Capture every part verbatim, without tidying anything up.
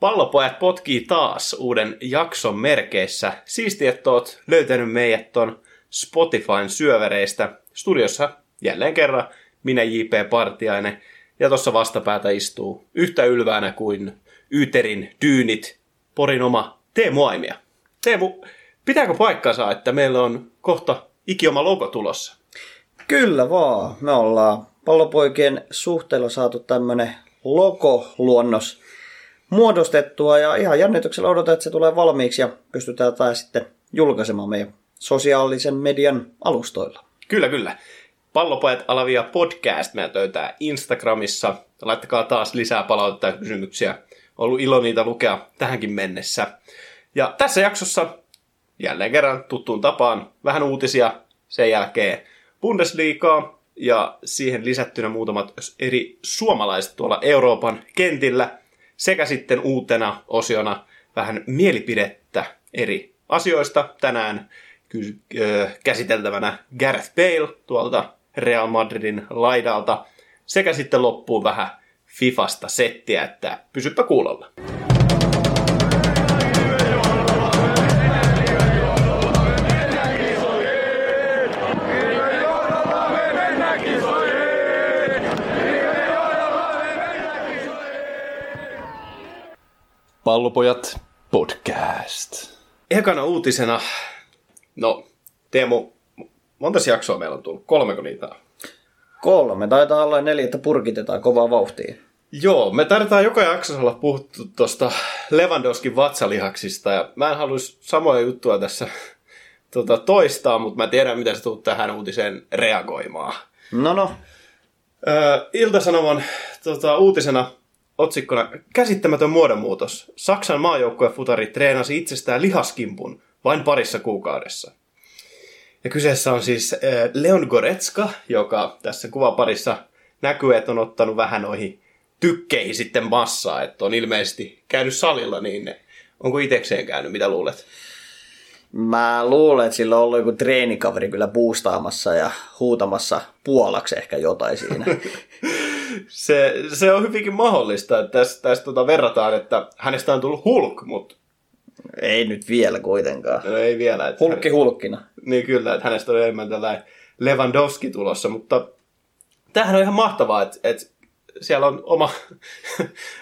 Pallopojat potkii taas uuden jakson merkeissä. Siisti, että oot löytänyt meidät ton Spotifyn syövereistä. Studiossa jälleen kerran minä J P Partiainen ja tuossa vastapäätä istuu yhtä ylväänä kuin Yterin dyynit Porin oma Teemu Aimia. Teemu, pitääkö paikkansa, että meillä on kohta ikioma logo tulossa? Kyllä vaan. Me ollaan pallopoikien suhteella saatu tämmönen logo-luonnos muodostettua ja ihan jännityksellä odotetaan, että se tulee valmiiksi ja pystytään tai sitten julkaisemaan meidän sosiaalisen median alustoilla. Kyllä, kyllä. Pallopojat alavia podcast meidät löytää Instagramissa. Laittakaa taas lisää palautetta ja kysymyksiä. Ollut ilo niitä lukea tähänkin mennessä. Ja tässä jaksossa jälleen kerran tuttuun tapaan vähän uutisia, sen jälkeen Bundesliigaa ja siihen lisättynä muutamat eri suomalaiset tuolla Euroopan kentillä sekä sitten uutena osiona vähän mielipidettä eri asioista. Tänään käsiteltävänä Gareth Bale tuolta Real Madridin laidalta sekä sitten loppuun vähän Fifasta settiä, että pysyppä kuulolla. Pallopojat podcast. Ekana uutisena, no Teemu, montas jaksoa meillä on tullut? Kolmeko niitä on? Kolme, taitaa olla neljä, että purkitetaan kovaa vauhtia. Joo, me tarvitaan joka jaksossa olla puhuttu tuosta Lewandowskin vatsalihaksista ja mä en haluaisi samoja juttuja tässä tuota, toistaa, mutta mä tiedän, miten sä tulet tähän uutiseen reagoimaan. No no. Öö, Ilta-Sanoman tuota, uutisena otsikkona käsittämätön muodonmuutos. Saksan maajoukkuefutari treenasi itsestään lihaskimpun vain parissa kuukaudessa. Ja kyseessä on siis äh, Leon Goretzka, joka tässä kuvaparissa näkyy, että on ottanut vähän noihin tykkeihin sitten massaa. Että on ilmeisesti käynyt salilla, niin onko itsekseen käynyt? Mitä luulet? Mä luulen, että sillä on ollut joku treenikaveri kyllä boostaamassa ja huutamassa puolaksi ehkä jotain siinä. Se, se on hyvinkin mahdollista, että tässä, tässä tota verrataan, että hänestä on tullut Hulk, mutta... Ei nyt vielä kuitenkaan. No ei vielä. Että Hulkki hänestä, hulkkina. Niin kyllä, että hänestä on enemmän tällainen Lewandowski tulossa, mutta tämähän on ihan mahtavaa, että, että siellä on oma,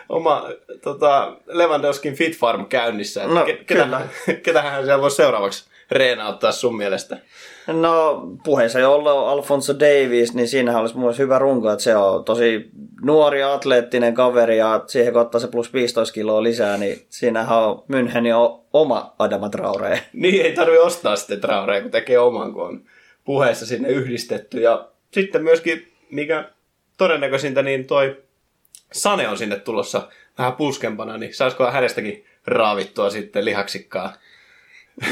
oma tota Lewandowskin Fit Farm käynnissä. No, ketähän, ketähän siellä voi seuraavaksi reenauttaa sun mielestä? No puheessa jo ollut Alfonso Davis, niin siinähän olisi myös hyvä runko, että se on tosi nuori atleettinen kaveri ja siihen kun ottaa se plus viisitoista kiloa lisää, niin siinähän on Münchenin oma Adama Traoré. Niin ei tarvitse ostaa sitten Traoré, kun tekee oman, kun on puheessa sinne yhdistetty. Ja sitten myöskin, mikä todennäköisintä, niin toi Sane on sinne tulossa vähän pulskempana, niin saisiko hänestäkin raavittua sitten lihaksikkaa?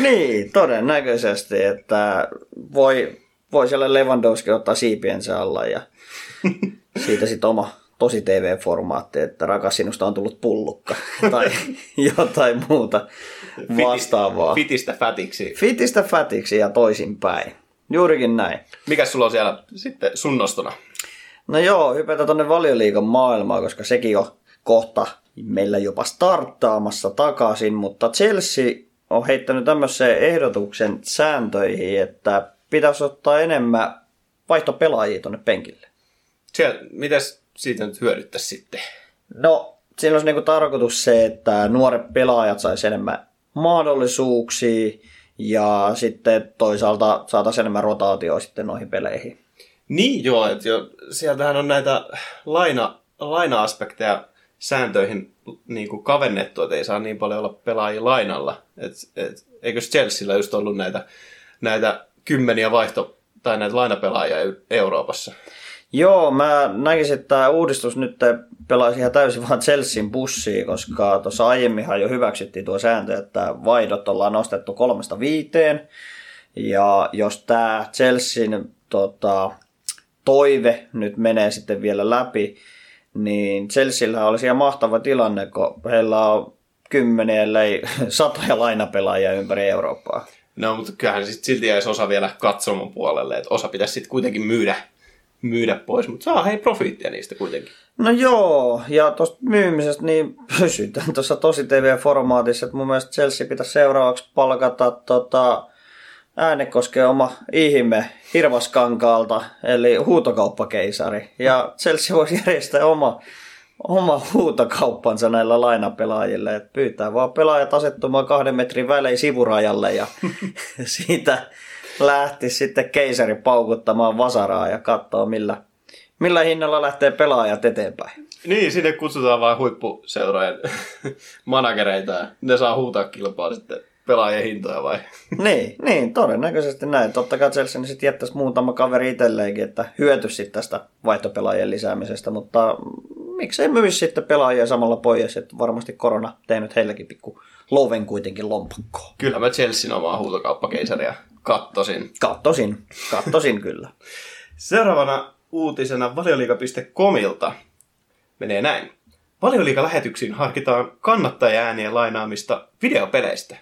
Niin, todennäköisesti, että voi, voi siellä Lewandowski ottaa siipiensä alla ja siitä sitten oma tosi T V-formaatti, että rakas sinusta on tullut pullukka tai jotain muuta vastaavaa. Fitistä fätiksi. Fitistä fätiksi ja toisinpäin. Juurikin näin. Mikäs sulla on siellä sitten sunnostona? No joo, hypätään tonne Valioliigan maailmaan, koska sekin on kohta meillä jopa starttaamassa takaisin, mutta Chelsea on heittänyt tämmöisen ehdotuksen sääntöihin, että pitäisi ottaa enemmän vaihtopelaajia tuonne penkille. Siellä, mitäs siitä nyt hyödyttäisi sitten? No, siinä olisi niinku tarkoitus se, että nuoret pelaajat saisi enemmän mahdollisuuksia ja sitten toisaalta saataisiin enemmän rotaatioa sitten noihin peleihin. Niin joo, että jo, sieltähän on näitä laina, laina-aspekteja sääntöihin niin kuin kavennettu, että ei saa niin paljon olla pelaajia lainalla. Et, et, eikö Chelsealla just ollut näitä, näitä kymmeniä vaihto- tai näitä lainapelaajia Euroopassa? Joo, mä näkisin, että tämä uudistus nyt pelaisi ihan täysin vaan Chelsean bussiin, koska tuossa aiemminhan jo hyväksyttiin tuo sääntö, että vaihdot ollaan nostettu kolmesta viiteen. Ja jos tämä Chelsean tota, toive nyt menee sitten vielä läpi, niin Chelseallähän olisi ihan mahtava tilanne, kun heillä on kymmeniä, ellei satoja lainapelaajia ympäri Eurooppaa. No, mutta kyllähän sit silti jäisi osa vielä katsomon puolelle, että osa pitäisi sitten kuitenkin myydä, myydä pois, mutta saa hei profiittia niistä kuitenkin. No joo, ja tuosta myymisestä niin pysytään tuossa tosi T V-formaatissa, että mun mielestä Chelsea pitäisi seuraavaksi palkata tota, Äänekosken oma ihme Hirvaskankaalta, eli huutokauppakeisari, ja Chelsea voisi järjestää oma, oma huutokauppansa näillä lainapelaajille, että pyytää vaan pelaajat asettumaan kahden metrin välein sivurajalle, ja siitä lähti sitten keisari paukuttamaan vasaraa ja katsoa, millä, millä hinnalla lähtee pelaajat eteenpäin. Niin, sinne kutsutaan vain huippuseurojen managereita. Ne saa huutaa kilpaa sitten pelaajien hintoja vai? Niin, niin, todennäköisesti näin. Totta kai Chelsea niin sitten jättäisi muutama kaveri itselleenkin, että hyötyisi sitten tästä vaihtopelaajien lisäämisestä, mutta miksei myisi sitten pelaajia samalla pois, että varmasti korona tehnyt heilläkin pikku loven kuitenkin lompakkoon. Kyllä mä Chelsean omaa huutokauppakeisaria kattosin. Kattosin, kattosin kyllä. Seuraavana uutisena valioliiga piste comilta menee näin. Valioliiga-lähetyksiin harkitaan kannattajaäänien lainaamista videopeleistä.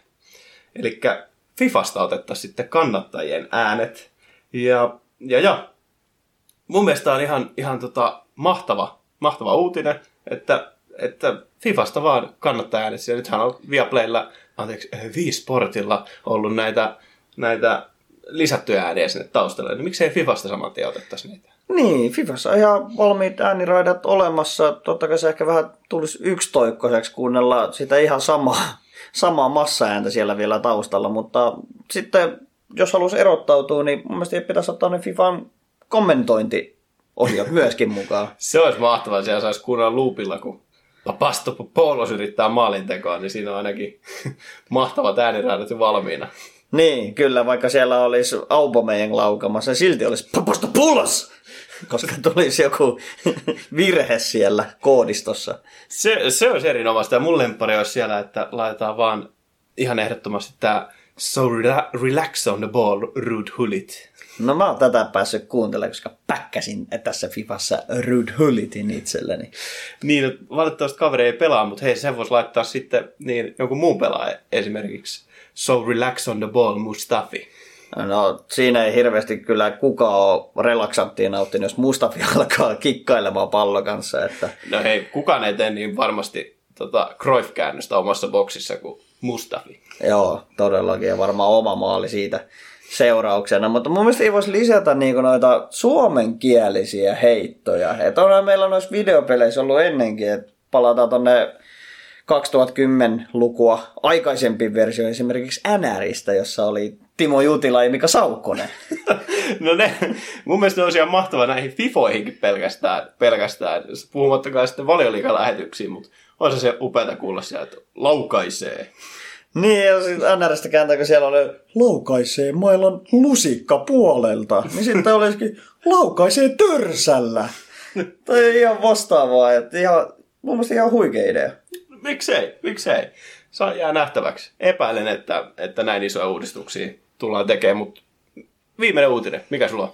Elikkä Fifasta otettaisiin sitten kannattajien äänet. Ja, ja, ja. Mun mielestä on ihan, ihan tota mahtava, mahtava uutinen, että että Fifasta vaan kannattaa äänestää. Ja nythän on Viaplaylla, anteeksi, Viisportilla ollut näitä, näitä lisättyjä ääniä sinne taustalle. Niin miksei Fifasta saman tien otettaisi niitä? Niin, Fifassa on ihan valmiit ääniraidat olemassa. Totta kai se ehkä vähän tulisi yksitoikkoiseksi kuunnella sitä ihan samaa, samaa massaääntä siellä vielä taustalla. Mutta sitten, jos haluaisi erottautua, niin mun mielestä ei pitäisi ottaa ne Fifan kommentointiohjat myöskin mukaan. Se olisi mahtavaa, siellä saisi kuunnella loopilla, kun Papasto Poulos yrittää maalintekoa, niin siinä on ainakin mahtavat ääniraidat jo valmiina. Niin, kyllä, vaikka siellä olisi Aubameyang laukamassa, niin silti olisi Papasto Poulos, koska tulisi joku virhe siellä koodistossa. Se, se olisi erinomaista, ja mun lemppari olisi siellä, että laitetaan vaan ihan ehdottomasti tämä So rela- relax on the ball, Ruud Gullit. No mä oon tätä päässyt kuuntelemaan, koska päkkäsin tässä Fifassa Ruud Gullitin itselleni. Niin, valitettavasti kaveri ei pelaa, mutta hei, sen voisi laittaa sitten niin, jonkun muun pelaaja esimerkiksi. So relax on the ball, Mustafi. No siinä ei hirveästi kyllä kukaan ole relaksanttiin nauttinut, jos Mustafi alkaa kikkailemaan pallon kanssa. Että no hei, kukaan ei tee niin varmasti tota, Cruyff-käännöstä omassa boksissa kuin Mustafi. Joo, todellakin ja varmaan oma maali siitä seurauksena, mutta mun mielestä ei voisi lisätä niinku noita suomenkielisiä heittoja. Et onhan meillä noissa videopeleissä ollut ennenkin, että palataan tonne kaksituhattakymmenlukua aikaisempi versio esimerkiksi N R:istä, jossa oli Timo Jutila ja Mika Saukkonen. No ne, mun mielestä ne olisi ihan mahtava näihin Fifoihinkin pelkästään, pelkästään. Puhumattakaan sitten valioliigalähetyksiin, mutta olisi se upeata kuulla siellä, että laukaisee. Niin, ja sitten N R:stä kääntää, kun siellä oli laukaisee mailan lusikka puolelta, niin sitten olisikin laukaisee törsällä. Toi on ihan vastaavaa, että ihan, mun mielestä ihan huikea idea. Miksei, miksei. Saa jää nähtäväksi. Epäilen, että, että näin isoja uudistuksia tullaan tekemään, mutta viimeinen uutinen, mikä sulla on?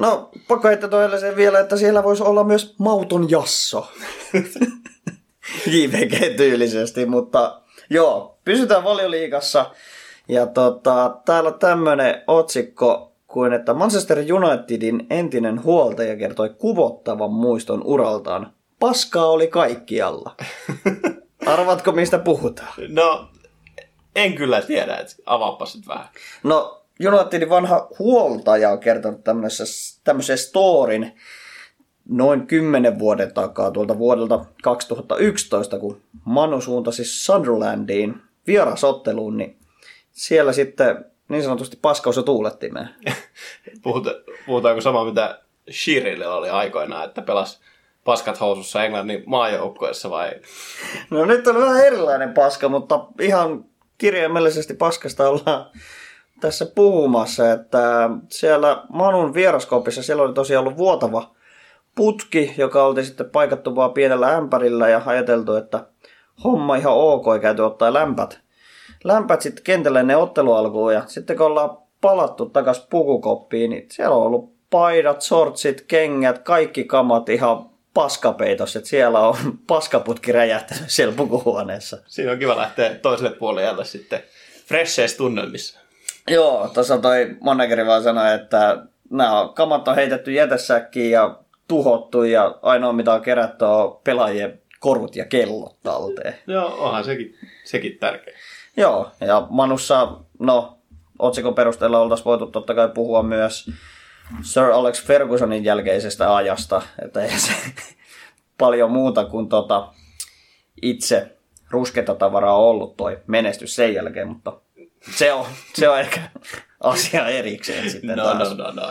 No, pakko heittää todelliseen vielä, että siellä voisi olla myös mauton jasso. J V G-tyylisesti, mutta joo, pysytään Valioliigassa ja tota, täällä on tämmöinen otsikko kuin, että Manchester Unitedin entinen huoltaja kertoi kuvottavan muiston uraltaan. Paskaa oli kaikkialla. Arvatko mistä puhutaan? No, en kyllä tiedä, että avaapas nyt vähän. No, Unitedin vanha huoltaja on kertonut tämmöisen storin noin kymmenen vuoden takaa tuolta vuodelta kaksituhattayksitoista, kun Manu suuntasi Sunderlandiin vierasotteluun, niin siellä sitten niin sanotusti paskaus ja tuulettimeen. Puhutaanko samaa, mitä Shirelle oli aikoinaan, että pelasi paskat housussa Englannin maajoukkueessa vai? No nyt on vähän erilainen paska, mutta ihan kirjaimellisesti paskasta ollaan tässä puhumassa, että siellä Manun vieraskopissa siellä oli tosiaan ollut vuotava putki, joka oltiin sitten paikattu vaan pienellä ämpärillä ja ajateltu, että homma ihan ok, käyty ottaa lämpät. Lämpät sitten kentälle ennen ottelualkuun ja sitten kun ollaan palattu takaisin pukukoppiin, niin siellä on ollut paidat, shortsit, kengät, kaikki kamat ihan paskapeitos, että siellä on paskaputki räjähtänyt siellä pukuhuoneessa. Siinä on kiva lähteä toiselle puolelle sitten fresheissä tunnelmissa. Joo, tuossa toi manageri vaan sanoi, että nämä kamat on heitetty jätesäkkiin ja tuhottu ja ainoa mitä on kerätty on pelaajien korut ja kellot talteen. Joo, onhan sekin, sekin tärkeä. Joo, ja Manussa, no, otsikon perusteella oltaisiin voitu totta kai puhua myös Sir Alex Fergusonin jälkeisestä ajasta, että ei se paljon muuta kuin tota, itse rusketa tavaraa on ollut toi menestys sen jälkeen, mutta se on, se on ehkä asia erikseen sitten no, taas. No, no, no.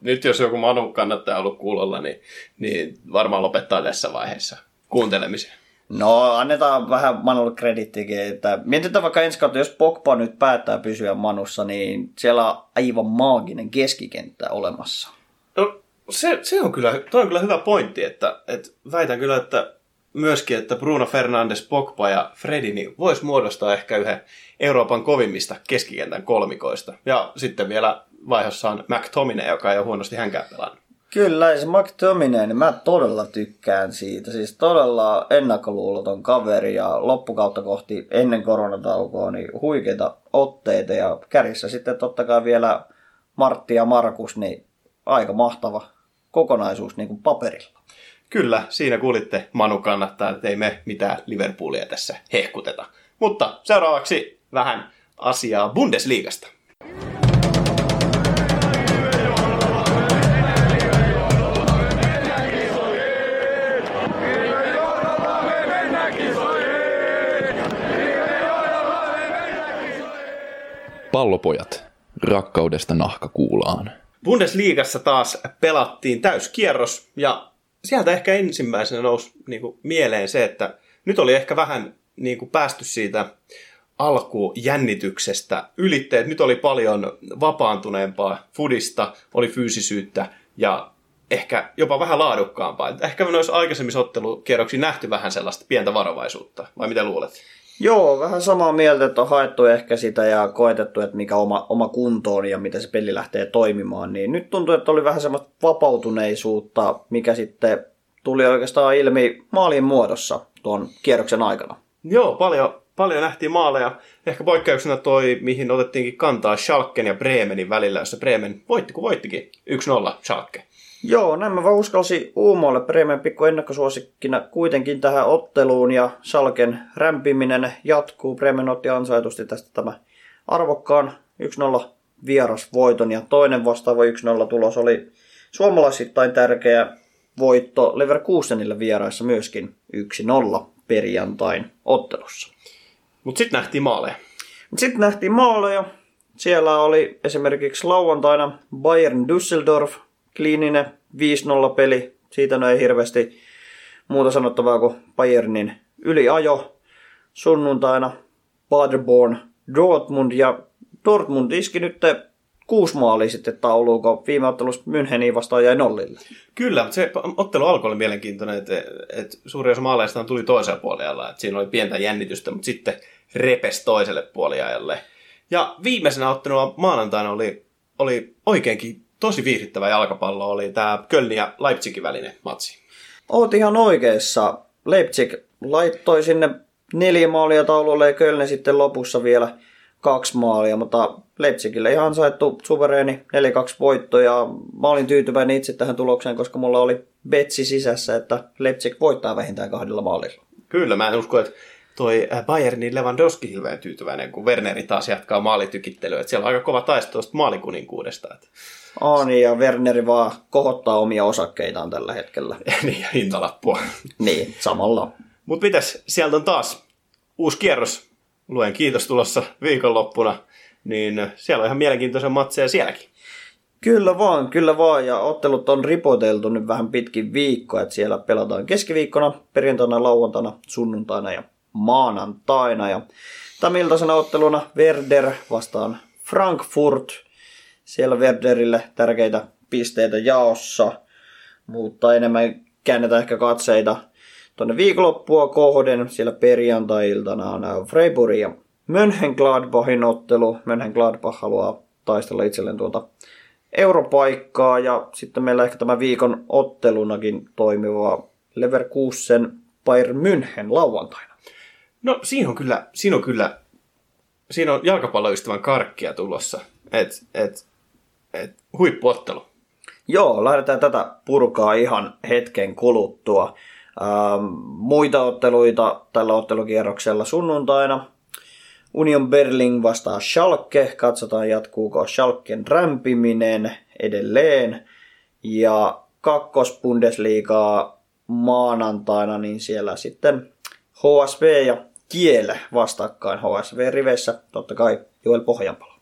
Nyt jos joku Manu kannattaa ollut kuulolla, niin, niin varmaan lopettaa tässä vaiheessa kuuntelemisen. No, annetaan vähän Manulle kredittikin, että mietitään vaikka ensi kautta, jos Pogba nyt päättää pysyä Manussa, niin siellä on aivan maaginen keskikenttä olemassa. No, se, se on kyllä, toi on kyllä hyvä pointti, että, että väitän kyllä, että myöskin, että Bruno Fernandes, Pogba ja Fredi niin voisi muodostaa ehkä yhden Euroopan kovimmista keskikentän kolmikoista. Ja sitten vielä vaihossa on McTominay, joka ei ole huonosti hänkään pelannut. Kyllä, ja se McTominay, niin mä todella tykkään siitä. Siis todella ennakkoluuloton kaveri ja loppukautta kohti ennen koronataukoa niin huikeita otteita. Ja kärjissä sitten totta kai vielä Martti ja Markus, niin aika mahtava kokonaisuus niin kuin paperilla. Kyllä, siinä kuulitte Manu kannattaa, ettei me mitään Liverpoolia tässä hehkuteta. Mutta seuraavaksi vähän asiaa Bundesliigasta. Pallopojat, rakkaudesta nahkakuulaan. Bundesliigassa taas pelattiin täyskierros ja sieltä ehkä ensimmäisenä nousi niin kuin mieleen se, että nyt oli ehkä vähän niin kuin päästy siitä alkujännityksestä ylitteet. Nyt oli paljon vapaantuneempaa fudista, oli fyysisyyttä ja ehkä jopa vähän laadukkaampaa. Ehkä me noissa aikaisemmissa ottelukierroksissa nähty vähän sellaista pientä varovaisuutta, vai mitä luulet? Joo, vähän samaa mieltä, että on haettu ehkä sitä ja koetettu, että mikä oma, oma kunto on ja miten se peli lähtee toimimaan. Niin nyt tuntuu, että oli vähän semmoista vapautuneisuutta, mikä sitten tuli oikeastaan ilmi maalin muodossa tuon kierroksen aikana. Joo, paljon, paljon nähtiin maaleja. Ehkä poikkeuksena toi, mihin otettiinkin kantaa Schalken ja Bremenin välillä, jossa Bremen voitti kun voittikin. yksi nolla Schalke. Joo, näin mä vaan uskalsin uumoille Bremen pikku ennakkosuosikkina kuitenkin tähän otteluun ja Schalken rämpiminen jatkuu. Bremen otti ansaitusti tästä tämä arvokkaan yksi nolla vierasvoiton ja toinen vastaava yksi nolla tulos oli suomalaisittain tärkeä voitto Leverkusenille vieraissa myöskin yksi nolla perjantain ottelussa. Mut sit nähtiin maaleja. Mut sit nähtiin maaleja. Siellä oli esimerkiksi lauantaina Bayern Düsseldorf. Kliininen viisi nolla peli, siitä no ei hirveästi muuta sanottavaa kuin Bayernin yliajo. Sunnuntaina Paderborn, Dortmund ja Dortmund iski nyt kuusi maalia sitten tauluun, kun viime ottelussa Müncheniin vastaan jäi nollille. Kyllä, mutta se ottelu alkoi oli mielenkiintoinen, että, että suurin osa maaleistaan tuli toisella puolella. Että siinä oli pientä jännitystä, mutta sitten repesi toiselle puoliajalle. Ja viimeisenä otteluna maanantaina oli, oli oikeinkin tosi viihdyttävä jalkapallo oli tämä Köln ja Leipzigin välinen matsi. Oot ihan oikeassa. Leipzig laittoi sinne neljä maalia taululle ja Köln sitten lopussa vielä kaksi maalia, mutta Leipzigille ihan saettu suvereeni neljä kaksi voitto ja mä olin tyytyväinen itse tähän tulokseen, koska mulla oli betsi sisässä, että Leipzig voittaa vähintään kahdella maalilla. Kyllä, mä en usko, että toi Bayernin Lewandowski hirveän tyytyväinen, kun Werneri taas jatkaa maalitykittelyä. Että siellä on aika kova taisto maalikuninkuudesta. Että on, ja Werneri vaan kohottaa omia osakkeitaan tällä hetkellä. Niin, ja hintalappua. Niin, samalla. Mutta mitäs, sieltä on taas uusi kierros. Luen kiitos tulossa viikonloppuna. Niin siellä on ihan mielenkiintoisia matseja sielläkin. Kyllä vaan, kyllä vaan. Ja ottelut on ripoteltu nyt vähän pitkin viikkoa. Että siellä pelataan keskiviikkona, perjantaina, lauantaina, sunnuntaina ja maanantaina. Ja tämiltaisena otteluna Werder vastaan Frankfurt. Siellä Werderille tärkeitä pisteitä jaossa, mutta enemmän käännetään ehkä katseita tuonne viikonloppua kohden. Siellä perjantai-iltana on Freiburg ja Mönchengladbachin ottelu. Mönchengladbach haluaa taistella itselleen tuolta europaikkaa ja sitten meillä ehkä tämä viikon ottelunakin toimiva Leverkusen Bayern München lauantaina. No siinä on kyllä, siinä on kyllä, siinä on jalkapalloystävän karkkia tulossa, et, et, et huippuottelu. Joo, lähdetään tätä purkaa ihan hetken kuluttua. Ähm, muita otteluita tällä ottelukierroksella sunnuntaina. Union Berlin vastaa Schalke. Katsotaan, jatkuuko Schalken rämpiminen edelleen. Ja kakkos-Bundesliigaa maanantaina, niin siellä sitten H S V ja Kiele vastakkain H S V-riveissä. Totta kai Joel Pohjanpalo.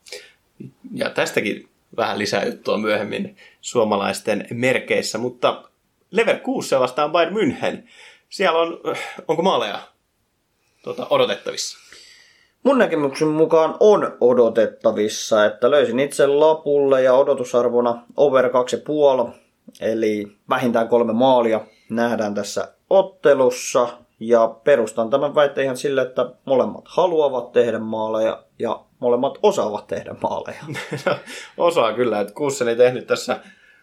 Ja tästäkin vähän lisää juttua myöhemmin suomalaisten merkeissä, mutta Leverkusen vastaan Bayern München. Siellä on, onko maaleja tuota, odotettavissa? Mun näkemyksen mukaan on odotettavissa, että löysin itse lapulle ja odotusarvona over kaksi pilkku viisi, eli vähintään kolme maalia nähdään tässä ottelussa. Ja perustan tämän väitteen ihan sille, että molemmat haluavat tehdä maaleja ja molemmat osaavat tehdä maaleja. No, osaa kyllä, että Kussen ei tehnyt tässä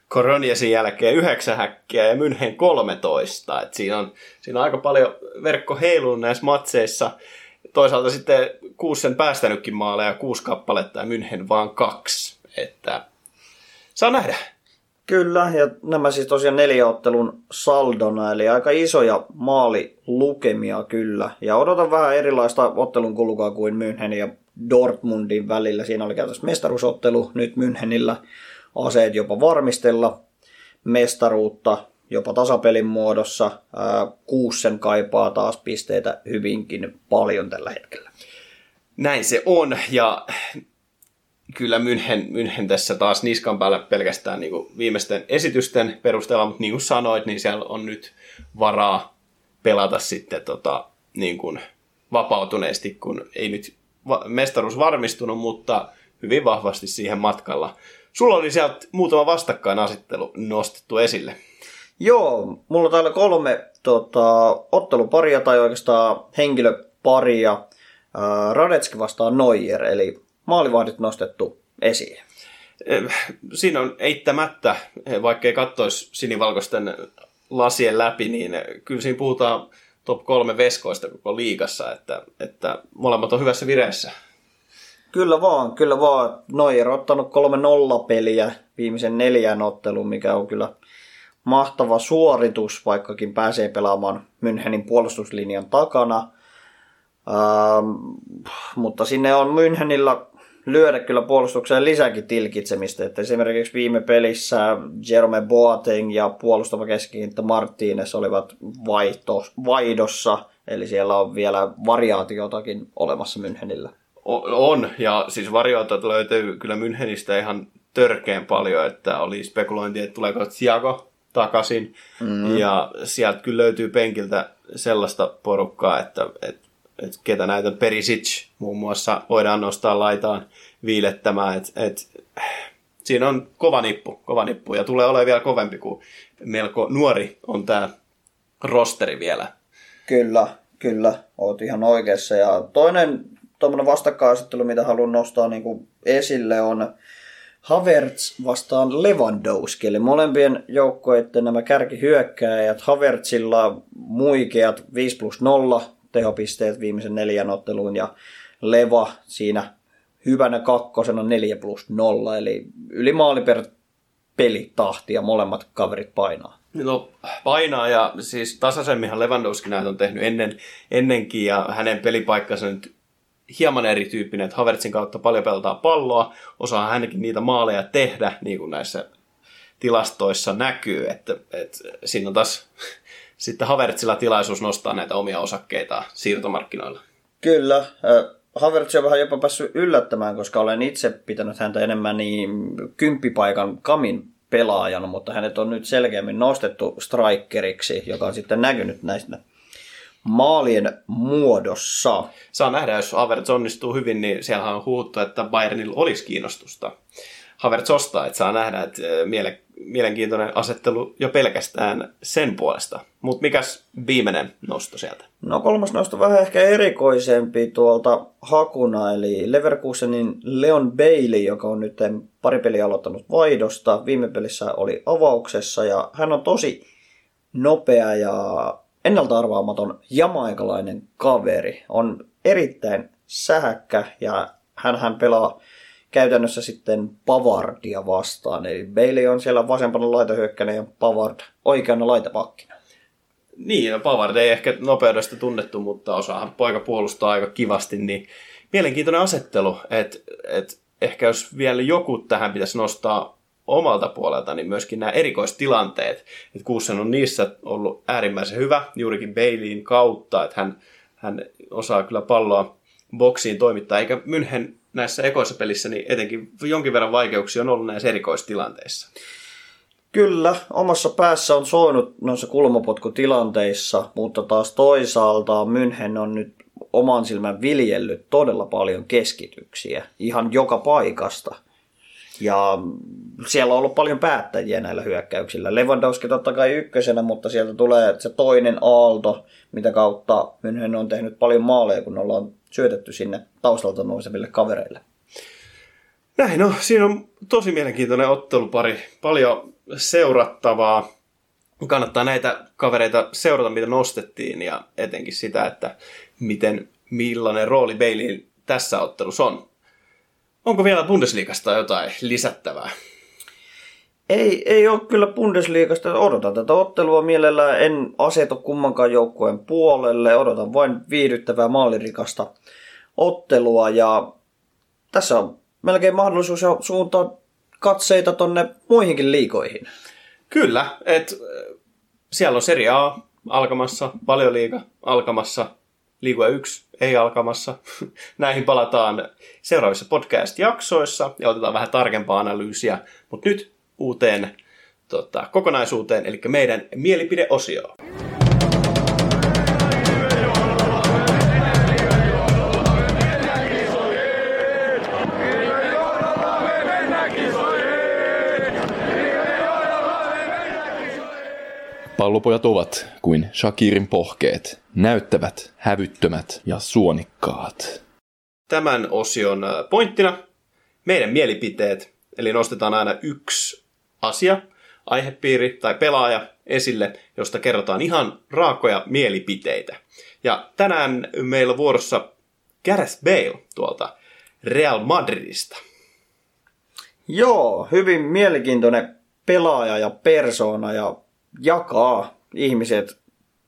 koronjesin jälkeen yhdeksän häkkiä ja München kolmetoista. Et siinä, on, siinä on aika paljon verkko heilunut näissä matseissa. Toisaalta sitten Kussen päästänytkin maaleja kuusi kappaletta ja München vaan kaksi. Että saa nähdä. Kyllä, ja nämä siis tosiaan neljä ottelun saldona, eli aika isoja maalilukemia kyllä. Ja odotan vähän erilaista ottelun kulkaa kuin München ja Dortmundin välillä. Siinä oli käytössä mestaruusottelu, nyt Münchenillä aseet jopa varmistella mestaruutta, jopa tasapelin muodossa. Kuusen kaipaa taas pisteitä hyvinkin paljon tällä hetkellä. Näin se on, ja kyllä München, München tässä taas niskan päällä pelkästään niin kuin viimeisten esitysten perusteella, mutta niin kuin sanoit, niin siellä on nyt varaa pelata sitten tota, niin kuin vapautuneesti, kun ei nyt mestaruus varmistunut, mutta hyvin vahvasti siihen matkalla. Sulla oli sieltä muutama vastakkainasettelu nostettu esille. Joo, mulla on täällä kolme tota, otteluparia tai oikeastaan henkilöparia. Radetski vastaan Neuer, eli maalivahdit nostettu esiin. Siinä on eittämättä, vaikkei katsoisi sinivalkoisten lasien läpi, niin kyllä siinä puhutaan top kolme veskoista koko liigassa, että, että molemmat on hyvässä vireessä. Kyllä vaan, kyllä vaan. Neuer on ottanut kolme nollapeliä viimeisen neljän ottelun, mikä on kyllä mahtava suoritus, vaikkakin pääsee pelaamaan Münchenin puolustuslinjan takana. Ähm, mutta sinne on Münchenillä lyödä kyllä puolustukseen lisääkin tilkitsemistä. Että esimerkiksi viime pelissä Jerome Boateng ja puolustava keskikenttä Martínez olivat vaihto, vaihdossa, eli siellä on vielä variaatiotakin olemassa Münchenillä. On, ja siis variaatiot löytyy kyllä Münchenistä ihan törkeän paljon, että oli spekulointi, että tuleeko Thiago takaisin, mm. ja sieltä kyllä löytyy penkiltä sellaista porukkaa, että, että Et ketä näitä Perisic muun muassa voidaan nostaa laitaan viilettämään. Et, et, siinä on kova nippu, kova nippu ja tulee olemaan vielä kovempi, kun melko nuori on tämä rosteri vielä. Kyllä, kyllä, oot ihan oikeassa. Ja toinen tuommoinen vastakkainasettelu, mitä haluan nostaa niinku esille, on Havertz vastaan Lewandowski, eli molempien joukkueiden nämä kärkihyökkääjät. Havertzilla muikeat viisi plus nolla tehopisteet viimeisen neljän otteluun, ja Leva siinä hyvänä kakkosena neljä plus nolla, eli yli maali per pelitahti, ja molemmat kaverit painaa. No painaa, ja siis tasaisemminhan Lewandowski näitä on tehnyt ennen, ennenkin, ja hänen pelipaikkansa nyt hieman erityyppinen, että Havertzin kautta paljon pelataan palloa, osaa hänkin niitä maaleja tehdä, niin kuin näissä tilastoissa näkyy, että, että siinä on taas sitten Havertzilla tilaisuus nostaa näitä omia osakkeita siirtomarkkinoilla. Kyllä. Havertz on vähän jopa päässyt yllättämään, koska olen itse pitänyt häntä enemmän niin kymppipaikan kamin pelaajana, mutta hänet on nyt selkeämmin nostettu strikeriksi, joka on sitten näkynyt näistä maalien muodossa. Saa nähdä, jos Havertz onnistuu hyvin, niin siellähän on huuttu, että Bayernilla olisi kiinnostusta Havertz ostaa, että saa nähdä, että miele- mielenkiintoinen asettelu jo pelkästään sen puolesta. Mutta mikäs viimeinen nosto sieltä? No kolmas nosto vähän ehkä erikoisempi tuolta hakuna, eli Leverkusenin Leon Bailey, joka on nyt pari peliä aloittanut vaihdosta. Viime pelissä oli avauksessa ja hän on tosi nopea ja ennalta arvaamaton jamaikalainen kaveri. On erittäin sähäkkä ja hänhän pelaa käytännössä sitten Pavardia vastaan. Eli Bailey on siellä vasempana laitahyökkänä ja Pavard oikeana laitapakkina. Niin, Pavard ei ehkä nopeudesta tunnettu, mutta osaahan poika puolustaa aika kivasti. Niin mielenkiintoinen asettelu, että et ehkä jos vielä joku tähän pitäisi nostaa omalta puolelta, niin myöskin nämä erikoistilanteet. Et Kuusen on niissä ollut äärimmäisen hyvä, juurikin Baileyn kautta, että hän, hän osaa kyllä palloa boksiin toimittaa, eikä München näissä ekoissa pelissä niin etenkin jonkin verran vaikeuksia on ollut näissä erikoistilanteissa. Kyllä, omassa päässä on soinut noissa kulmapotkutilanteissa, mutta taas toisaalta München on nyt oman silmän viljellyt todella paljon keskityksiä, ihan joka paikasta. Ja siellä on ollut paljon päättäjiä näillä hyökkäyksillä. Lewandowski totta kai ykkösenä, mutta sieltä tulee se toinen aalto, mitä kautta München on tehnyt paljon maaleja, kun ollaan syötetty sinne taustalta nouseville kavereille. Näin, no siinä on tosi mielenkiintoinen ottelupari. Paljon seurattavaa. Kannattaa näitä kavereita seurata, mitä nostettiin, ja etenkin sitä, että miten, millainen rooli Bailey tässä ottelussa on. Onko vielä Bundesliigasta jotain lisättävää? Ei, ei ole kyllä Bundesliigasta. Odotan tätä ottelua mielellään. En asetu kummankaan joukkueen puolelle. Odotan vain viihdyttävää maalirikasta ottelua. Ja tässä on melkein mahdollisuus suuntaa katseita tonne muihinkin liigoihin. Kyllä. Et, siellä on Serie A alkamassa, Valioliiga alkamassa, Liiga yksi ei alkamassa. Näihin palataan seuraavissa podcast-jaksoissa ja otetaan vähän tarkempaa analyysiä. Mutta nyt uuteen tota, kokonaisuuteen, eli meidän mielipideosioon. Pallopojat ovat kuin Shakirin pohkeet, näyttävät, hävyttömät ja suonikkaat. Tämän osion pointtina meidän mielipiteet, eli nostetaan aina yksi asia, aihepiiri tai pelaaja esille, josta kerrotaan ihan raakoja mielipiteitä. Ja tänään meillä on vuorossa Gareth Bale tuolta Real Madridista. Joo, hyvin mielenkiintoinen pelaaja ja persoona ja jakaa ihmiset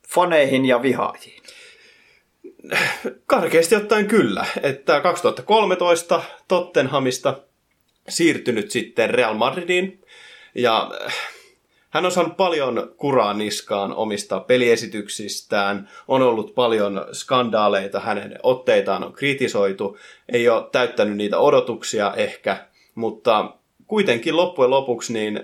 faneihin ja vihaajiin. Karkeasti ottaen kyllä, että kaksituhattakolmetoista Tottenhamista siirtynyt sitten Real Madridiin ja hän on saanut paljon kuraa niskaan omista peliesityksistään, on ollut paljon skandaaleita, hänen otteitaan on kritisoitu, ei ole täyttänyt niitä odotuksia ehkä, mutta kuitenkin loppujen lopuksi niin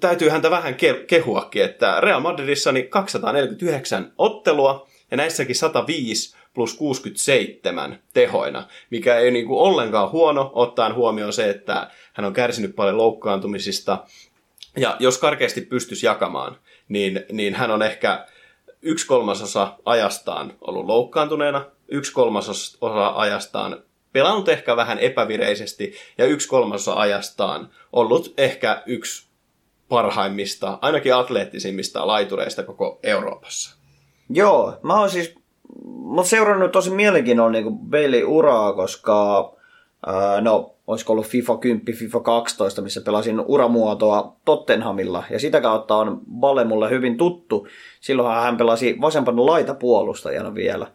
täytyy häntä vähän kehuakin, että Real Madridissa on kaksisataaneljäkymmentäyhdeksän ottelua ja näissäkin sata viisi plus kuusikymmentäseitsemän tehoina, mikä ei ole niin kuin ollenkaan huono, ottaen huomioon se, että hän on kärsinyt paljon loukkaantumisista. Ja jos karkeasti pystyisi jakamaan, niin, niin hän on ehkä yksi kolmasosa ajastaan ollut loukkaantuneena, yksi kolmasosa ajastaan pelannut ehkä vähän epävireisesti ja yksi kolmasosa ajastaan ollut ehkä yksi parhaimmista, ainakin atleettisimmista laitureista koko Euroopassa. Joo, mä oon siis mä oon seurannut tosi mielenkiinnolla niin Bailey uraa, koska ää, no, olisiko ollut FIFA kymmenen, FIFA kaksitoista, missä pelasin uramuotoa Tottenhamilla, ja sitä kautta on Bale mulle hyvin tuttu. Silloinhan hän pelasi vasempana laitapuolustajana vielä.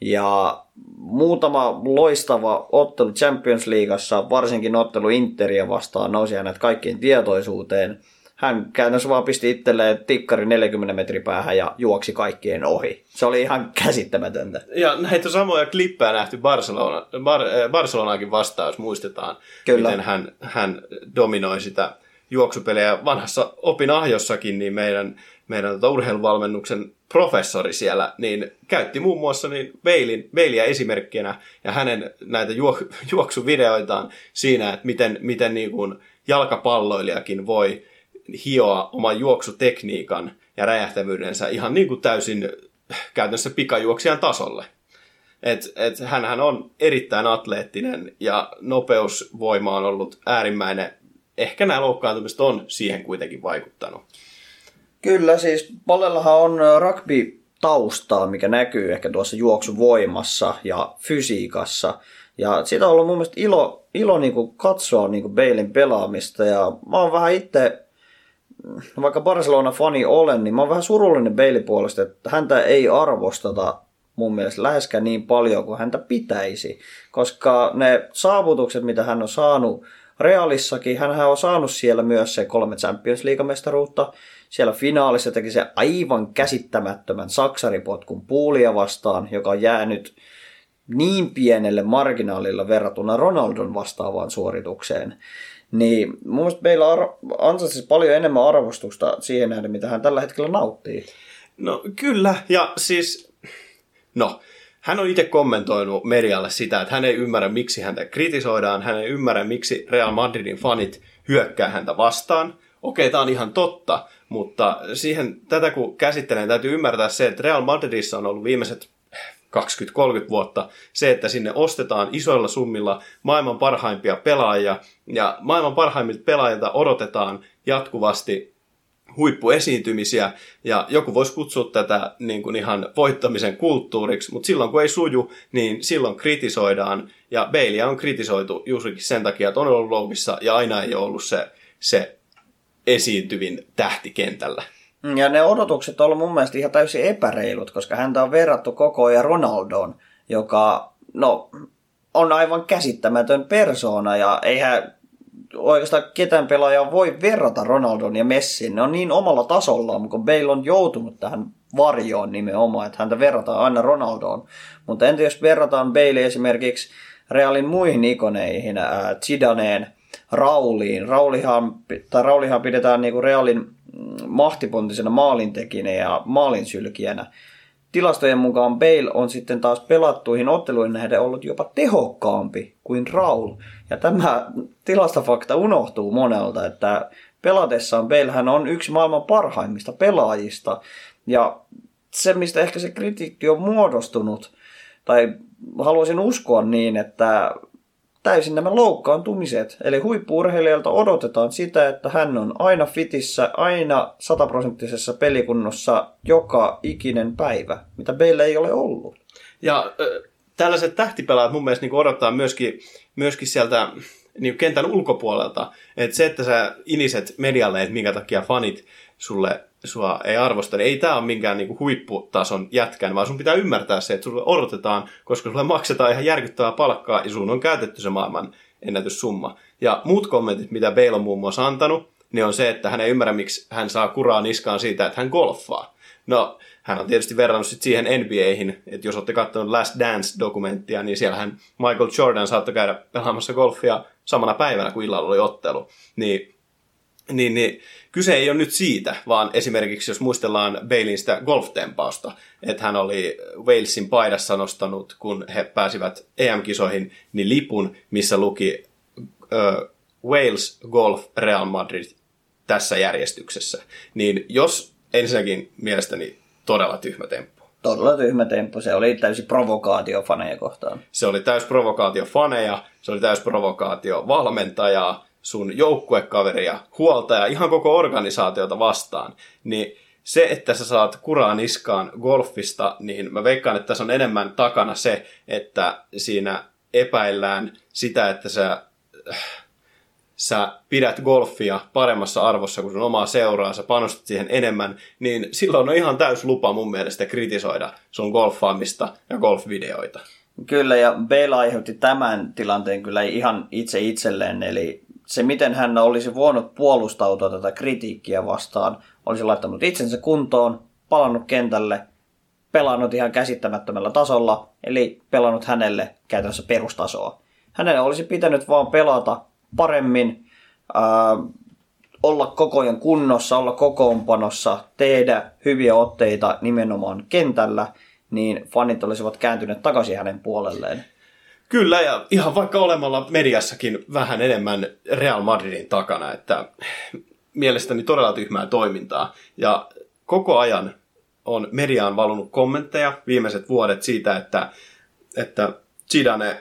Ja muutama loistava ottelu Champions Leagueassa, varsinkin ottelu Interia vastaan, nousi hänet kaikkien tietoisuuteen. Hän käytännössä vaan pisti itselleen tikkari neljäkymmentä metriä päähän ja juoksi kaikkien ohi. Se oli ihan käsittämätöntä. Ja näitä samoja klippejä nähty Barcelona, Bar, Barcelonaakin vastaan, jos muistetaan, kyllä, miten hän, hän dominoi sitä juoksupelejä. Vanhassa opinahjossakin niin meidän, meidän tota urheiluvalmennuksen professori siellä niin käytti muun muassa niin Baileyn, Baileyä esimerkkinä ja hänen näitä juo, juoksuvideoitaan siinä, että miten, miten niin kuin jalkapalloilijakin voi hioa oman juoksutekniikan ja räjähtävyydensä ihan niin kuin täysin käytännössä pikajuoksijan tasolle. Et, et hänhän on erittäin atleettinen ja nopeusvoima on ollut äärimmäinen. Ehkä nämä loukkaantumiset on siihen kuitenkin vaikuttanut. Kyllä, siis Balellahan on rugby-taustaa, mikä näkyy ehkä tuossa juoksuvoimassa ja fysiikassa. Ja siitä on ollut mun mielestä ilo, ilo niin kuin katsoa niin kuin Balen pelaamista. Ja mä oon vähän itse, vaikka Barcelona-fani olen, niin mä oon vähän surullinen Balen puolesta, että häntä ei arvosteta mun mielestä läheskään niin paljon kuin häntä pitäisi. Koska ne saavutukset, mitä hän on saanut Realissakin, hänhän on saanut siellä myös se kolme Champions League-mestaruutta. Siellä finaalissa teki se aivan käsittämättömän saksaripotkun Puulia vastaan, joka on jäänyt niin pienelle marginaalilla verrattuna Ronaldon vastaavaan suoritukseen. Niin mun mielestä meillä ar- ansaitsisi paljon enemmän arvostusta siihen nähden, mitä hän tällä hetkellä nauttii. No kyllä, ja siis... No, hän on itse kommentoinut medialle sitä, että hän ei ymmärrä, miksi häntä kritisoidaan, hän ei ymmärrä, miksi Real Madridin fanit hyökkää häntä vastaan. Okei, tämä on ihan totta, mutta siihen, tätä kun käsittelen, täytyy ymmärtää se, että Real Madridissa on ollut viimeiset kaksikymmentä kolmekymmentä vuotta se, että sinne ostetaan isoilla summilla maailman parhaimpia pelaajia, ja maailman parhaimmilta pelaajilta odotetaan jatkuvasti huippuesiintymisiä, ja joku voisi kutsua tätä niin kuin ihan voittamisen kulttuuriksi, mutta silloin kun ei suju, niin silloin kritisoidaan, ja Baileyä on kritisoitu juurikin sen takia, että on ollut loukissa, ja aina ei ole ollut se, se esiintyvin tähti kentällä. Ja ne odotukset on ollut mun mielestä ihan täysin epäreilut, koska häntä on verrattu koko ajan Ronaldoon, joka no, on aivan käsittämätön persoona, ja eihän oikeastaan ketään pelaajaa voi verrata Ronaldon ja Messin. Ne on niin omalla tasollaan, mutta Bale on joutunut tähän varjoon nimenomaan, että häntä verrataan aina Ronaldoon. Mutta entä jos verrataan Bale esimerkiksi Realin muihin ikoneihin, Zidaneen, Rauliin. Raulihan, tai Raulihan pidetään niinku Realin mahtipontisena maalintekijänä ja maalinsylkijänä. Tilastojen mukaan Bale on sitten taas pelattuihin otteluihin nähden ollut jopa tehokkaampi kuin Raul. Ja tämä tilastofakta unohtuu monelta, että pelatessaan Balehän on yksi maailman parhaimmista pelaajista. Ja se, mistä ehkä se kritiikki on muodostunut, tai haluaisin uskoa niin, että täysin nämä loukkaantumiset. Eli huippu-urheilijalta odotetaan sitä, että hän on aina fitissä, aina sataprosenttisessa pelikunnossa joka ikinen päivä, mitä meillä ei ole ollut. Ja äh, tällaiset tähtipelaat mun mielestä niin odottaa myöskin, myöskin sieltä niin kentän ulkopuolelta. Et se, että sä iniset medialle, että minkä takia fanit sulle sua ei arvosta, niin ei tämä ole minkään niinku huipputason jätkän, vaan sun pitää ymmärtää se, että sulle odotetaan, koska sulle maksetaan ihan järkyttävää palkkaa ja sun on käytetty se maailman ennätyssumma. Ja muut kommentit, mitä Bale on muun muassa antanut, niin on se, että hän ei ymmärrä, miksi hän saa kuraa niskaan siitä, että hän golfaa. No, hän on tietysti verrannut sit siihen N B A:hin, että jos olette katsonut Last Dance-dokumenttia, niin siellähän Michael Jordan saattoi käydä pelaamassa golfia samana päivänä, kun illalla oli ottelu. Niin Niin, niin kyse ei ole nyt siitä, vaan esimerkiksi jos muistellaan Baleyn sitä golftempausta, että hän oli Walesin paidassa nostanut, kun he pääsivät E M-kisoihin, niin lipun, missä luki uh, Wales, Golf, Real Madrid tässä järjestyksessä. Niin jos ensinnäkin mielestäni todella tyhmä temppu. Todella tyhmä temppu. Se oli täysi provokaatio faneja kohtaan. Se oli täys provokaatio faneja, se oli täys provokaatio valmentajaa, sun joukkuekaveria, huoltaja, ihan koko organisaatiota vastaan, niin se, että sä saat kuraa niskaan golfista, niin mä veikkaan, että tässä on enemmän takana se, että siinä epäillään sitä, että sä, sä pidät golfia paremmassa arvossa kuin sun omaa seuraa, sä panostat siihen enemmän, niin silloin on ihan täys lupa mun mielestä kritisoida sun golfaamista ja golfvideoita. Kyllä, ja Bale aiheutti tämän tilanteen kyllä ihan itse itselleen, eli se, miten hän olisi voinut puolustautua tätä kritiikkiä vastaan, olisi laittanut itsensä kuntoon, palannut kentälle, pelannut ihan käsittämättömällä tasolla, eli pelannut hänelle käytännössä perustasoa. Hänen olisi pitänyt vaan pelata paremmin, ää, olla koko ajan kunnossa, olla kokoonpanossa, tehdä hyviä otteita nimenomaan kentällä, niin fanit olisivat kääntyneet takaisin hänen puolelleen. Kyllä, ja ihan vaikka olemalla mediassakin vähän enemmän Real Madridin takana, että mielestäni todella tyhmää toimintaa. Ja koko ajan on mediaan valunut kommentteja viimeiset vuodet siitä, että, että Zidane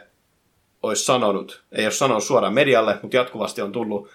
olisi sanonut, ei ole sanonut suoraan medialle, mutta jatkuvasti on tullut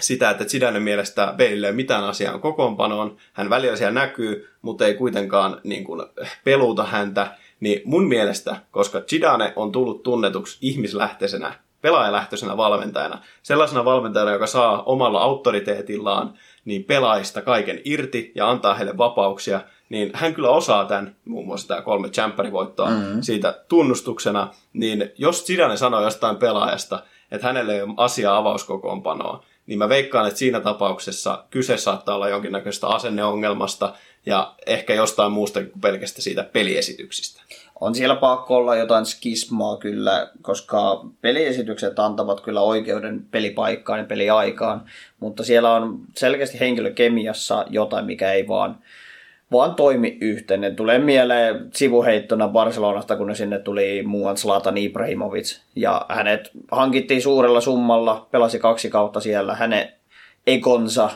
sitä, että Zidane mielestä Baleille ei ole mitään asiaa kokoonpanoon. Hän välillä siellä näkyy, mutta ei kuitenkaan niin kuin, peluuta häntä. niin mun mielestä, koska Zidane on tullut tunnetuksi ihmislähtöisenä, pelaajalähtöisenä valmentajana, sellaisena valmentajana, joka saa omalla auktoriteetillaan niin pelaajista kaiken irti ja antaa heille vapauksia, niin hän kyllä osaa tämän, muun muassa tämä kolme tsemppärivoittoa mm-hmm. siitä tunnustuksena, niin jos Zidane sanoo jostain pelaajasta, että hänelle ei ole asiaa avauskokoonpanoa, niin mä veikkaan, että siinä tapauksessa kyse saattaa olla jonkinnäköistä asenneongelmasta ja ehkä jostain muusta kuin pelkästään siitä peliesityksistä. On siellä pakko olla jotain skismaa kyllä, koska peliesitykset antavat kyllä oikeuden pelipaikkaan ja peliaikaan, mutta siellä on selkeästi henkilökemiassa jotain, mikä ei vaan, vaan toimi yhteen. Ne tulee mieleen sivuheittona Barcelonasta, kun ne sinne tuli muuan Zlatan Ibrahimovic, ja hänet hankittiin suurella summalla, pelasi kaksi kautta siellä, hänen egonsa,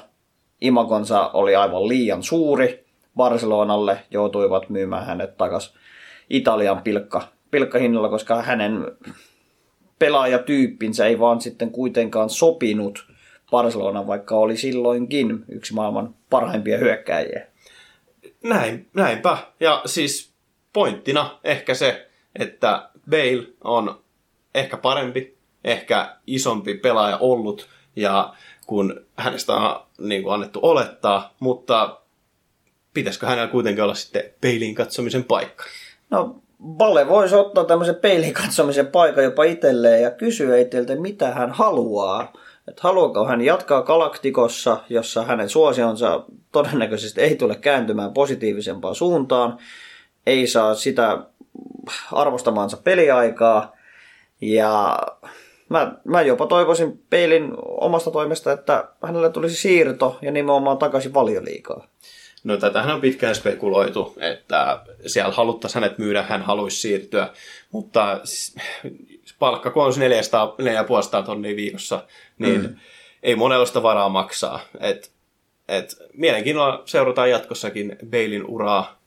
imagonsa oli aivan liian suuri Barcelonalle, joutuivat myymään hänet takaisin Italian pilkka, pilkkahinnalla, koska hänen pelaajatyyppinsä ei vaan sitten kuitenkaan sopinut Barcelonan, vaikka oli silloinkin yksi maailman parhaimpia hyökkääjiä. Näin, näinpä. Ja siis pointtina ehkä se, että Bale on ehkä parempi, ehkä isompi pelaaja ollut, ja kun hänestä on niin kuin annettu olettaa, mutta pitäisikö hänellä kuitenkin olla sitten peiliin katsomisen paikka? No, Bale voisi ottaa tämmöisen peilin katsomisen paikan jopa itselleen ja kysyä itseltä, mitä hän haluaa. Että haluaako hän jatkaa Galaktikossa, jossa hänen suosionsa todennäköisesti ei tule kääntymään positiivisempaan suuntaan, ei saa sitä arvostamaansa peliaikaa. Ja mä, mä jopa toivoisin Peilin omasta toimesta, että hänelle tulisi siirto ja nimenomaan takaisin Valioliigaan. No tätähän on pitkään spekuloitu, että siellä haluttaisiin hänet myydä, hän haluaisi siirtyä, mutta palkka kun on neljäsataa neljätuhatta viisisataa tonnia viikossa, niin mm. ei monella sitä varaa maksaa. Et, et, mielenkiinnolla seurataan jatkossakin Baleyn uraa.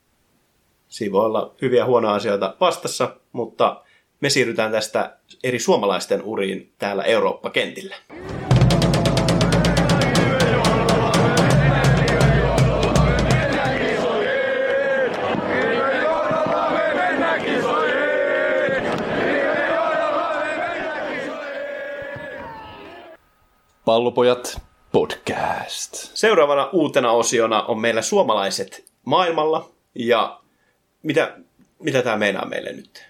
Siinä voi olla hyviä huonoja asioita vastassa, mutta me siirrytään tästä eri suomalaisten uriin täällä Eurooppa-kentillä. Pallopojat podcast. Seuraavana uutena osiona on meillä suomalaiset maailmalla. Ja mitä, mitä tämä meinaa meille nyt?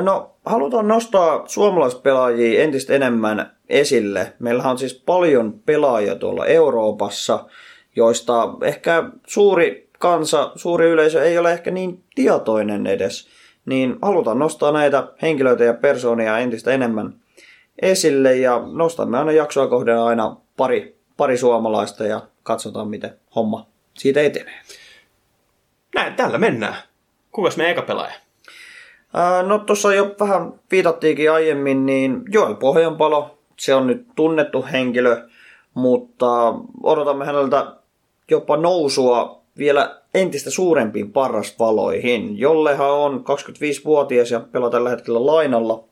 No, halutaan nostaa suomalaispelaajia entistä enemmän esille. Meillähän on siis paljon pelaajia tuolla Euroopassa, joista ehkä suuri kansa, suuri yleisö ei ole ehkä niin tietoinen edes. Niin halutaan nostaa näitä henkilöitä ja persoonia entistä enemmän esille ja nostamme aina jaksoa kohden aina pari, pari suomalaista ja katsotaan, miten homma siitä etenee. Näin, täällä mennään. Kukas meidän eka pelaaja? Ää, no tuossa jo vähän viitattiinkin aiemmin, niin Joel Pohjanpalo, se on nyt tunnettu henkilö, mutta odotamme häneltä jopa nousua vielä entistä suurempiin parrasvaloihin, jollehan on kaksikymmentäviisivuotias ja pelaa tällä hetkellä lainalla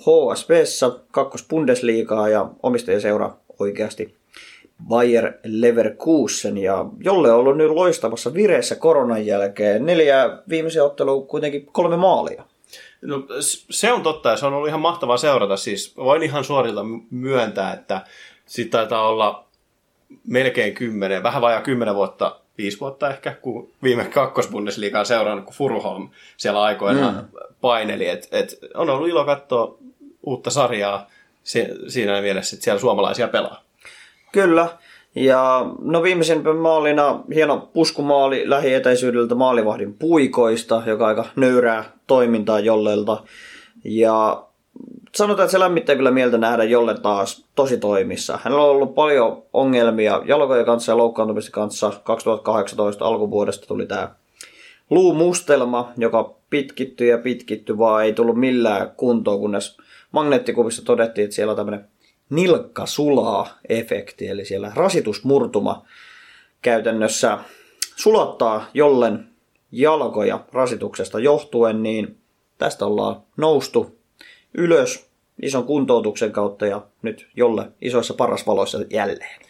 H S V:ssä kakkos Bundesligaa ja omistajaseura oikeasti Bayer Leverkusen, ja jolle on ollut nyt loistavassa vireessä koronan jälkeen. Neljä viimeisen ottelua kuitenkin kolme maalia. No, se on totta ja se on ollut ihan mahtavaa seurata. Siis voin ihan suorilta myöntää, että sit taitaa olla melkein kymmenen, vähän vajaa kymmenen vuotta, viisi vuotta ehkä, kun viime kakkosbundesliigaan seurannut, kun Furuholm siellä aikoinaan mm. paineli. Et, et on ollut ilo katsoa uutta sarjaa se, siinä mielessä, että siellä suomalaisia pelaa. Kyllä, ja no viimeisimpän maalina hieno puskumaali lähietäisyydeltä maalivahdin puikoista, joka aika nöyrää toimintaa jollelta. Ja sanotaan, että se lämmittää kyllä mieltä nähdä Jolle taas tosi toimissa. Hänellä on ollut paljon ongelmia jalkojen kanssa ja loukkaantumisten kanssa. kaksituhattakahdeksantoista alkuvuodesta tuli tämä luumustelma, joka pitkittyi ja pitkittyi, vaan ei tullut millään kuntoon, kunnes magneettikuvissa todettiin, että siellä on tämmöinen nilkkasulaa-efekti, eli siellä rasitusmurtuma käytännössä sulattaa Jollen jalkoja rasituksesta johtuen, niin tästä ollaan noustu ylös ison kuntoutuksen kautta ja nyt Jolle isoissa parrasvaloissa jälleen.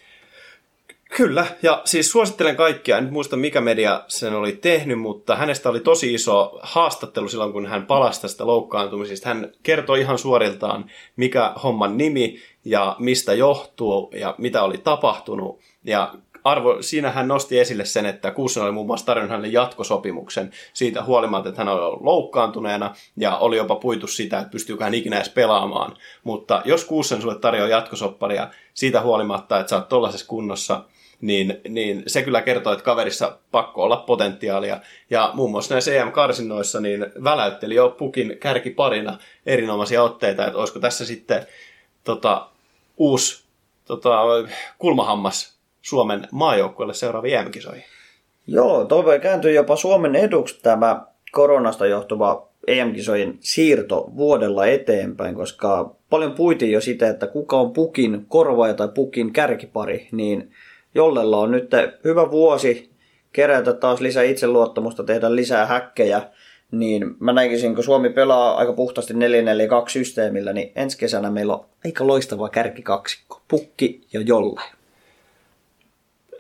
Kyllä, ja siis suosittelen kaikkia. En muista, mikä media sen oli tehnyt, mutta hänestä oli tosi iso haastattelu silloin, kun hän palasi tästä loukkaantumisesta. Hän kertoi ihan suoriltaan, mikä homman nimi ja mistä johtuu ja mitä oli tapahtunut. Ja arvo, siinä hän nosti esille sen, että Kuusson oli muun muassa tarjonnut hänelle jatkosopimuksen siitä huolimatta, että hän oli ollut loukkaantuneena ja oli jopa puitu sitä, että pystyykö hän ikinä edes pelaamaan. Mutta jos Kuusson sulle tarjoaa jatkosopparia siitä huolimatta, että sä oot tollaisessa kunnossa, Niin, niin se kyllä kertoo, että kaverissa pakko olla potentiaalia. Ja muun muassa näissä E M-karsinnoissa niin väläytteli jo pukin kärkiparina erinomaisia otteita, että olisiko tässä sitten tota, uusi tota, kulmahammas Suomen maajoukkueelle seuraaviin E M-kisoihin. Joo, toivoi kääntyi jopa Suomen eduksi tämä koronasta johtuva E M-kisojen siirto vuodella eteenpäin, koska paljon puitiin jo sitä, että kuka on pukin korvaaja tai pukin kärkipari, niin jollella on nyt hyvä vuosi kerätä taas lisää itseluottamusta, tehdä lisää häkkejä, niin mä näkisin, kun Suomi pelaa aika puhtaasti neljä neljä kaksi systeemillä, niin ensi kesänä meillä on aika loistava kärkikaksikko, pukki ja jolle.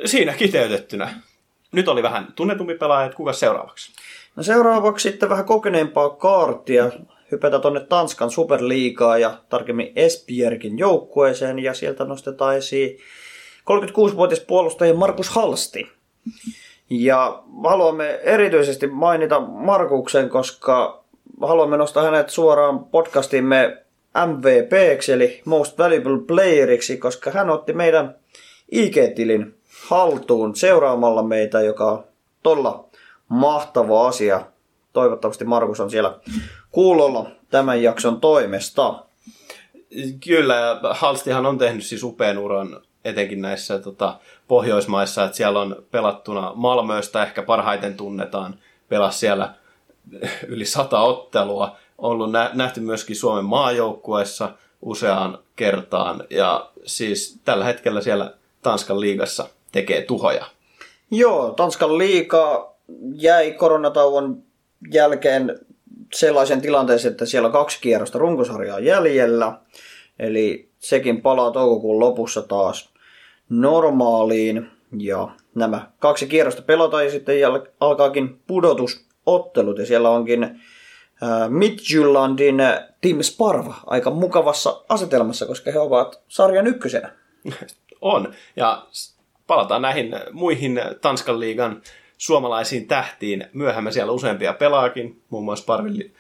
Siinä kiteytettynä. Nyt oli vähän tunnetumpi pelaaja, että kuka seuraavaksi? No seuraavaksi sitten vähän kokeneempaa kaartia. Hypätä tuonne Tanskan superliigaa ja tarkemmin Esbjergin joukkueeseen ja sieltä nostetaan esiin kolmekymmentäkuusivuotias puolustaja Markus Halsti. Ja haluamme erityisesti mainita Markuksen, koska haluamme nostaa hänet suoraan podcastimme M V P:ksi, eli Most Valuable Playeriksi, koska hän otti meidän I G-tilin haltuun seuraamalla meitä, joka on todella mahtava asia. Toivottavasti Markus on siellä kuulolla tämän jakson toimesta. Kyllä, Halstihan on tehnyt siis upean uran etenkin näissä tota, Pohjoismaissa, että siellä on pelattuna Malmöstä ehkä parhaiten tunnetaan, pelasi siellä yli sata ottelua, ollut nä- nähty myöskin Suomen maajoukkueessa useaan kertaan, ja siis tällä hetkellä siellä Tanskan liigassa tekee tuhoja. Joo, Tanskan liiga jäi koronatauon jälkeen sellaisen tilanteeseen, että siellä on kaksi kierrosta runkosarjaa jäljellä, eli sekin palaa toukokuun lopussa taas normaaliin, ja nämä kaksi kierrosta pelataan ja sitten alkaakin pudotusottelut, ja siellä onkin Midtjyllandin Team Sparva aika mukavassa asetelmassa, koska he ovat sarjan ykkösenä. On, ja palataan näihin muihin Tanskan liigan suomalaisiin tähtiin. Myöhemmin siellä useampia pelaakin, muun muassa Sparvi,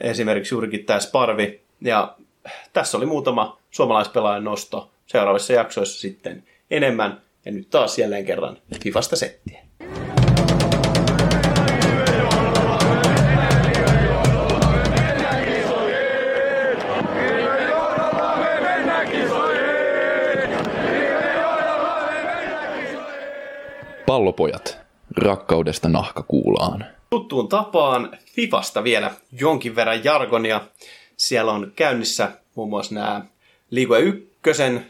esimerkiksi juurikin tämä Sparvi, ja tässä oli muutama suomalaispelaajan nosto. Seuraavissa jaksoissa sitten enemmän. Ja nyt taas jälleen kerran Fifasta settiä. Pallopojat, rakkaudesta nahkakuulaan. Tuttuun tapaan Fifasta vielä jonkin verran jargonia. Siellä on käynnissä muun muassa nämä Liigue ykkösen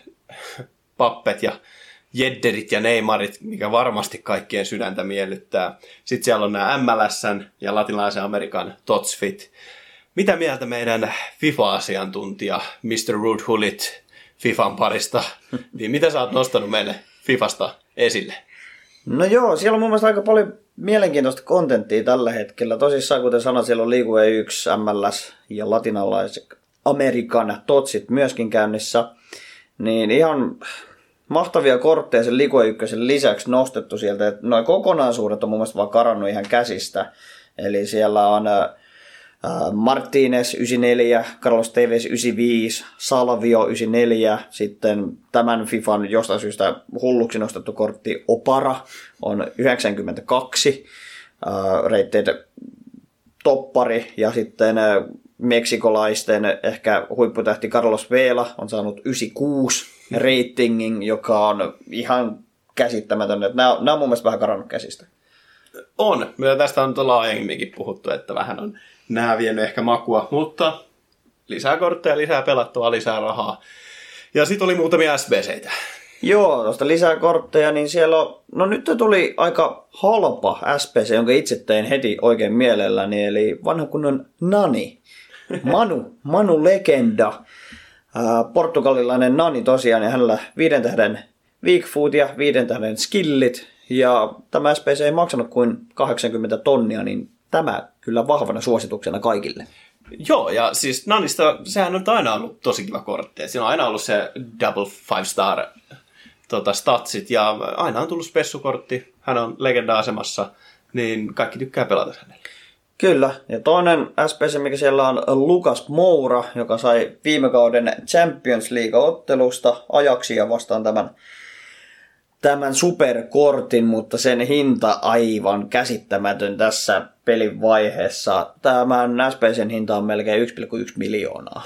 pappet ja Yedderit ja Neymarit, mikä varmasti kaikkien sydäntä miellyttää. Sitten siellä on nämä M L S:n ja latinalaisen Amerikan Totsfit. Mitä mieltä meidän FIFA-asiantuntija mister Ruud Gullit FIFAn parista? Niin mitä sä oot nostanut meille FIFasta esille? No joo, siellä on mun mielestä aika paljon mielenkiintoista kontenttia tällä hetkellä. Tosissaan, kuten sanoin, siellä on Liigue yksi, M L S ja latinalaisen Amerikan totsit myöskin käynnissä, niin ihan mahtavia kortteja sen Liigue ykkösen lisäksi nostettu sieltä, että noin kokonaisuudet on mun mielestä vaan karannut ihan käsistä, eli siellä on ä, Martínez yhdeksänkymmentäneljä, Carlos Tevez yhdeksänkymmentäviisi, Salvio yhdeksänkymmentäneljä, sitten tämän FIFAn jostain syystä hulluksi nostettu kortti Opara on yhdeksänkymmentäkaksi, ä, reitteet toppari ja sitten ä, meksikolaisten ehkä huipputähti Carlos Vela on saanut yhdeksänkymmentäkuusi ratingin, joka on ihan käsittämätön. Nämä, nämä on mun mielestä vähän karannut käsistä. On. Meillä tästä on tuolla aiemminkin puhuttu, että vähän on nämä vienyt ehkä makua, mutta lisää kortteja, lisää pelattua, lisää rahaa. Ja sitten oli muutamia S B C:itä. Joo, tuosta lisää kortteja, niin siellä on, no nyt tuli aika halpa S B C, jonka itse tein heti oikein mielelläni, eli vanha kunnon Nani. Manu, Manu legenda, portugalilainen Nani tosiaan, ja hänellä viiden tähden Weak Food ja viidentäinen skillit. Ja tämä S P C ei maksanut kuin kahdeksankymmentä tonnia, niin tämä kyllä vahvana suosituksena kaikille. Joo, ja siis Nanista, sehän on aina ollut tosi kiva kortti. Siinä on aina ollut se double five star tota, statsit, ja aina on tullut spessukortti. Hän on legenda-asemassa, niin kaikki tykkää pelata hänelle. Kyllä, ja toinen S P C, mikä siellä on Lucas Moura, joka sai viime kauden Champions League-ottelusta ajaksi ja vastaan tämän, tämän superkortin, mutta sen hinta aivan käsittämätön tässä pelin vaiheessa. Tämän S P C:n hinta on melkein yksi pilkku yksi miljoonaa.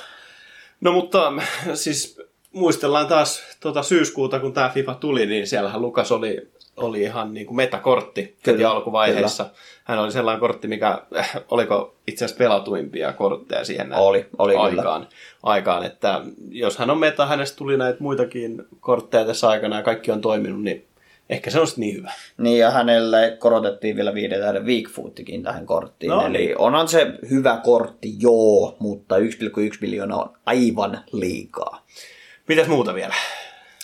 No mutta siis muistellaan taas tuota syyskuuta, kun tämä FIFA tuli, niin siellähän Lucas oli... oli ihan niin kuin metakortti heti alkuvaiheessa. Kyllä. Hän oli sellainen kortti, mikä, oliko itse asiassa pelatuimpia kortteja siihen oli, oli aikaan, aikaan, että jos hän on meta, hänestä tuli näitä muitakin kortteja tässä aikana ja kaikki on toiminut, niin ehkä se on sitten niin hyvä. Niin, ja hänelle korotettiin vielä viiden tähden weak footikin tähän korttiin, no, eli niin. Onhan se hyvä kortti, joo, mutta yksi pilkku yksi miljoonaa on aivan liikaa. Mitäs muuta vielä?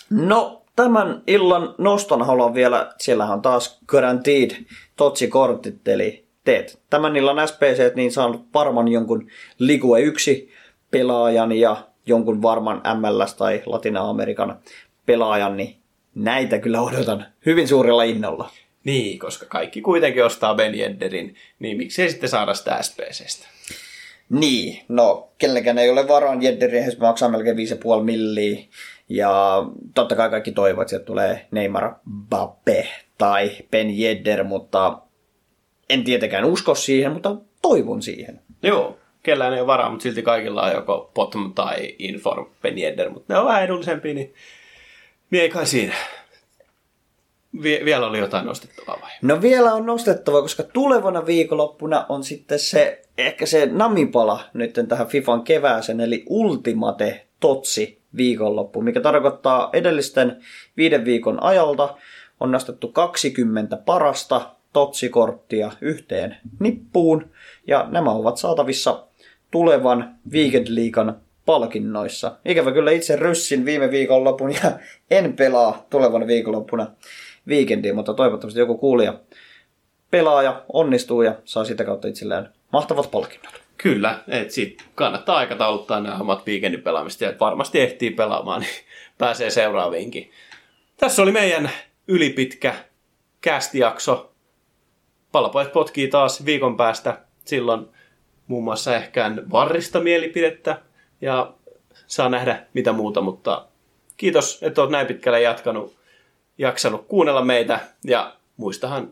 No, tämän illan noston haluan vielä, siellähän on taas guaranteed totsikortit, eli teet tämän illan S P C, niin saanut varman jonkun Ligue yksi pelaajan ja jonkun varman M L S tai Latina-Amerikan pelaajan, niin näitä kyllä odotan hyvin suurella innolla. Niin, koska kaikki kuitenkin ostaa Ben Yedderin, niin miksi ei sitten saada sitä S P C:stä? Niin, no kenelläkään ei ole varaan Yedderin, jos maksaa melkein viisi pilkku viisi milliä. Ja totta kai kaikki toivovat, että sieltä tulee Neymar, Mbappé tai Ben Yedder, mutta en tietenkään usko siihen, mutta toivon siihen. Joo, kellään ei ole varaa, mutta silti kaikilla on joko Potom tai Inform Ben Yedder, mutta ne on vähän edullisempia, niin, niin ei kai siinä. Vie- vielä oli jotain nostettavaa vai? No vielä on nostettavaa, koska tulevana viikonloppuna on sitten se, ehkä se namipala nyt tähän FIFAn kevääseen, eli Ultimate Totsi. Viikonloppu, mikä tarkoittaa edellisten viiden viikon ajalta on nostettu kaksikymmentä parasta totsikorttia yhteen nippuun, ja nämä ovat saatavissa tulevan Weekend Leaguean palkinnoissa. Ikävä kyllä itse ryssin viime viikonlopun ja en pelaa tulevana viikonloppuna Weekendiin, mutta toivottavasti joku kuulija pelaa ja onnistuu ja saa sitä kautta itselleen mahtavat palkinnot. Kyllä, että siitä kannattaa aikatauluttaa nämä omat viikendin pelaamista ja varmasti ehtii pelaamaan, niin pääsee seuraaviinkin. Tässä oli meidän ylipitkä cast-jakso. Pallopojat potkii taas viikon päästä. Silloin muun muassa ehkä varrista mielipidettä ja saa nähdä mitä muuta, mutta kiitos, että olet näin pitkälle jatkanut, jaksanut kuunnella meitä ja muistahan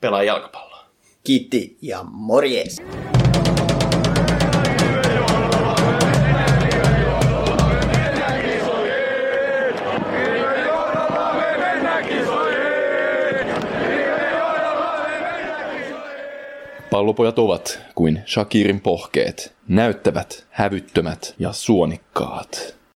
pelaa jalkapalloa. Kiitti ja morjes! Pallopojat ovat kuin Shakirin pohkeet, näyttävät, hävyttömät ja suonikkaat.